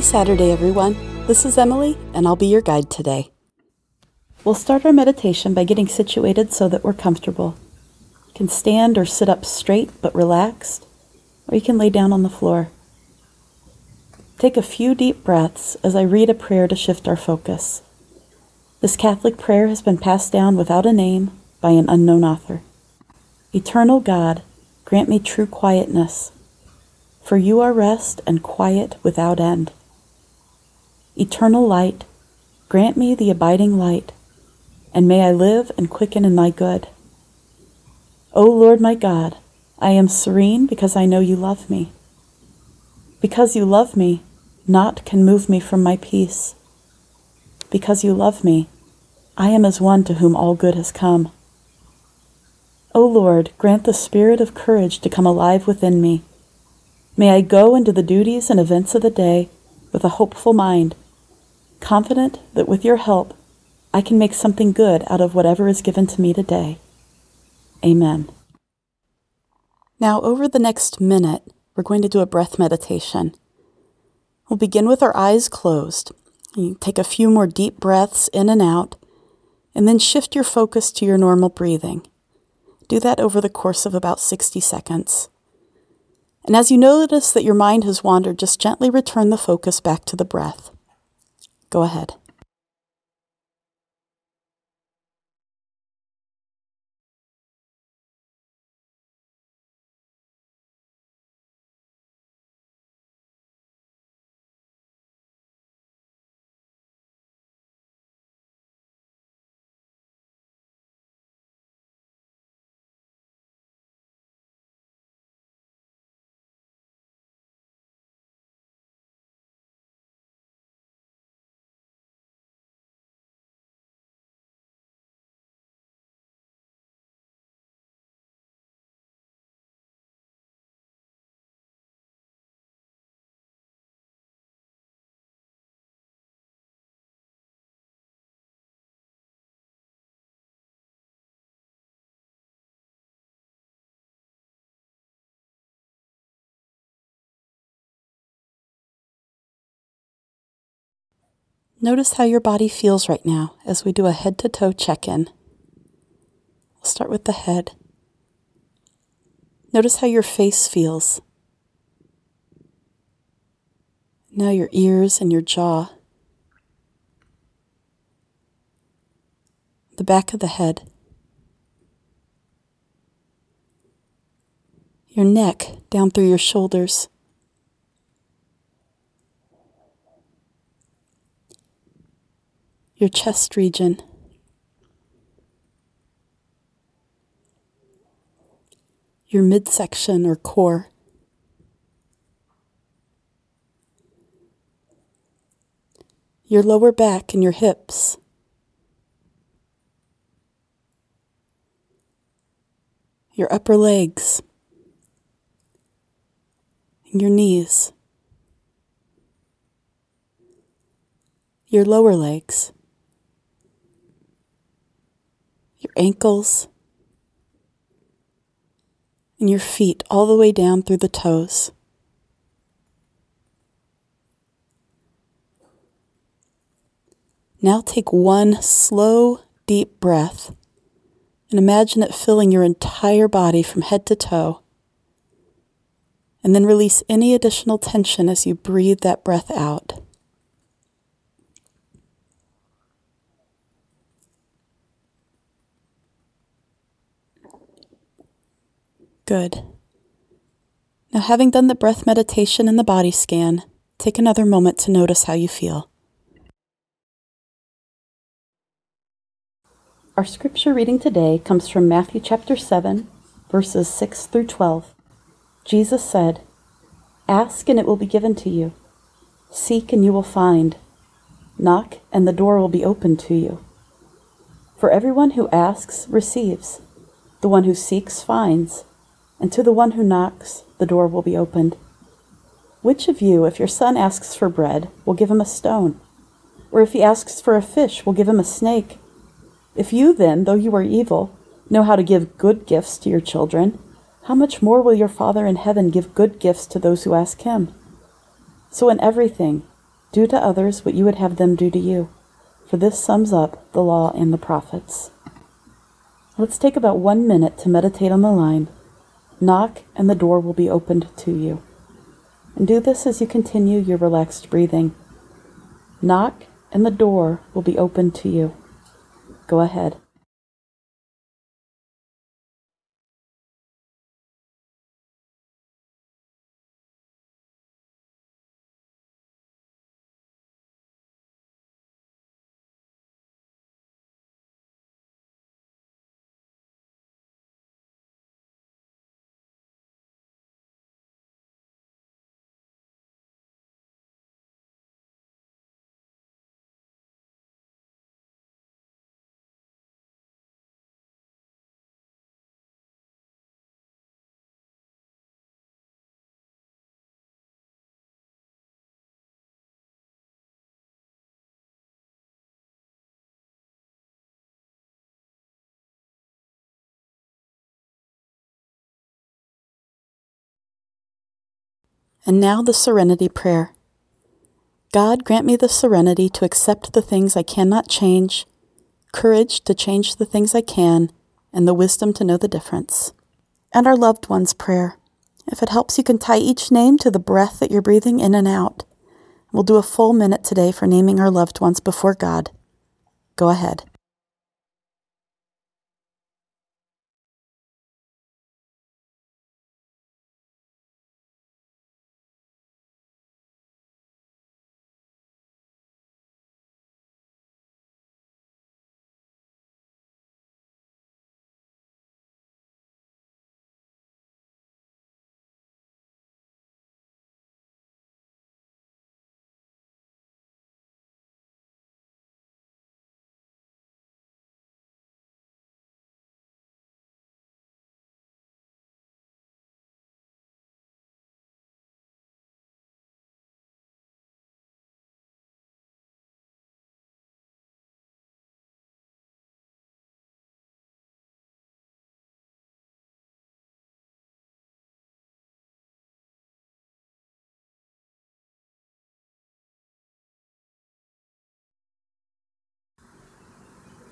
Happy Saturday, everyone. This is Emily, and I'll be your guide today. We'll start our meditation by getting situated so that we're comfortable. You can stand or sit up straight but relaxed, or you can lay down on the floor. Take a few deep breaths as I read a prayer to shift our focus. This Catholic prayer has been passed down without a name by an unknown author. Eternal God, grant me true quietness, for you are rest and quiet without end. Eternal light, grant me the abiding light, and may I live and quicken in thy good. O Lord my God, I am serene because I know you love me. Because you love me, naught can move me from my peace. Because you love me, I am as one to whom all good has come. O Lord, grant the spirit of courage to come alive within me. May I go into the duties and events of the day with a hopeful mind, confident that with your help, I can make something good out of whatever is given to me today. Amen. Now, over the next minute, we're going to do a breath meditation. We'll begin with our eyes closed. You take a few more deep breaths in and out, and then shift your focus to your normal breathing. Do that over the course of about 60 seconds. And as you notice that your mind has wandered, just gently return the focus back to the breath. Go ahead. Notice how your body feels right now as we do a head-to-toe check-in. We'll start with the head. Notice how your face feels. Now your ears and your jaw. The back of the head. Your neck down through your shoulders. Your chest region, your midsection or core, your lower back and your hips, your upper legs, and your knees, your lower legs, your ankles, and your feet all the way down through the toes. Now take one slow, deep breath and imagine it filling your entire body from head to toe. And then release any additional tension as you breathe that breath out. Good. Now, having done the breath meditation and the body scan, take another moment to notice how you feel. Our scripture reading today comes from Matthew chapter 7, verses 6 through 12. Jesus said, "Ask and it will be given to you. Seek and you will find. Knock and the door will be opened to you. For everyone who asks receives. The one who seeks finds. And to the one who knocks, the door will be opened. Which of you, if your son asks for bread, will give him a stone? Or if he asks for a fish, will give him a snake? If you then, though you are evil, know how to give good gifts to your children, how much more will your Father in heaven give good gifts to those who ask him? So in everything, Do to others what you would have them do to you, for this sums up the law and the prophets. Let's take about 1 minute to meditate on the line, knock and the door will be opened to you. And do this as you continue your relaxed breathing. Knock and the door will be opened to you. Go ahead. And now the Serenity Prayer. God, grant me the serenity to accept the things I cannot change, courage to change the things I can, and the wisdom to know the difference. And our loved ones' prayer. If it helps, you can tie each name to the breath that you're breathing in and out. We'll do a full minute today for naming our loved ones before God. Go ahead.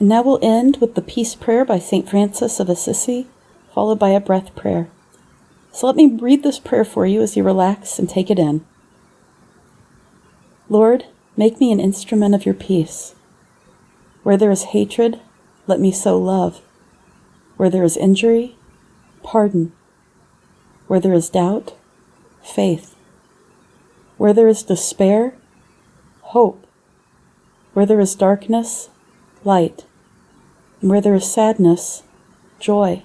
And now we'll end with the Peace Prayer by St. Francis of Assisi, followed by a breath prayer. So let me read this prayer for you as you relax and take it in. Lord, make me an instrument of your peace. Where there is hatred, let me sow love. Where there is injury, pardon. Where there is doubt, faith. Where there is despair, hope. Where there is darkness, light. And where there is sadness, joy.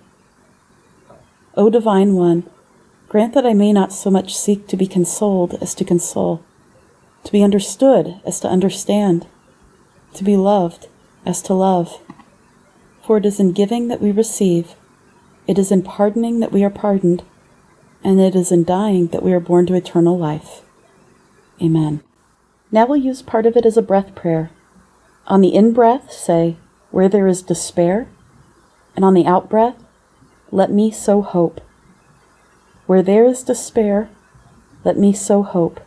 O Divine One, grant that I may not so much seek to be consoled as to console, to be understood as to understand, to be loved as to love. For it is in giving that we receive, it is in pardoning that we are pardoned, and it is in dying that we are born to eternal life. Amen. Now we'll use part of it as a breath prayer. On the in-breath, say, where there is despair, and on the out-breath, let me sow hope. Where there is despair, let me sow hope.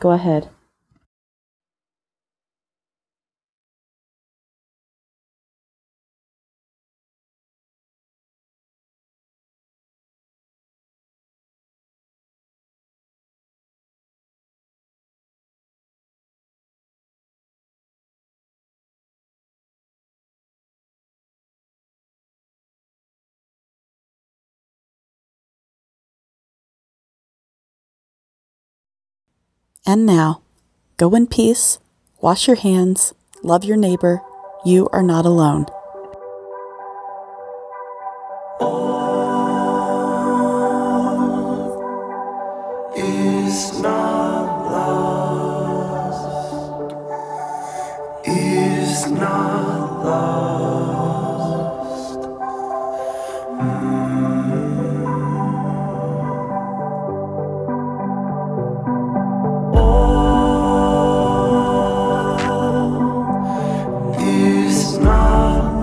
Go ahead. And now, go in peace, wash your hands, love your neighbor, you are not alone. All is not lost, is not lost. All is not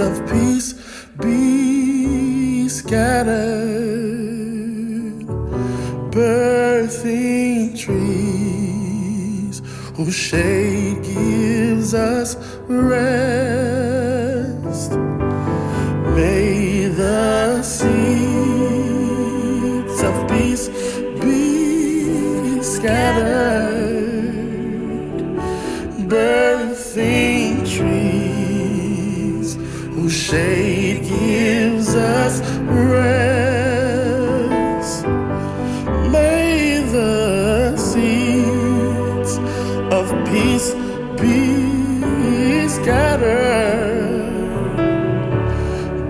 Of peace be scattered, birthing trees whose shade gives us rest. May the seeds of peace be scattered, birthing trees whose shade gives us rest. May the seeds of peace be scattered,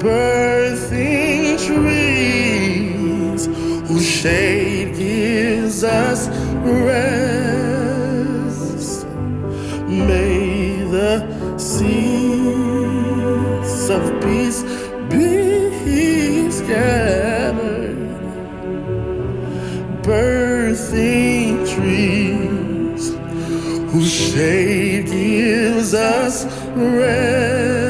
birthing trees whose shade gives us rest. May the seeds of peace be scattered, birthing trees whose shade gives us rest.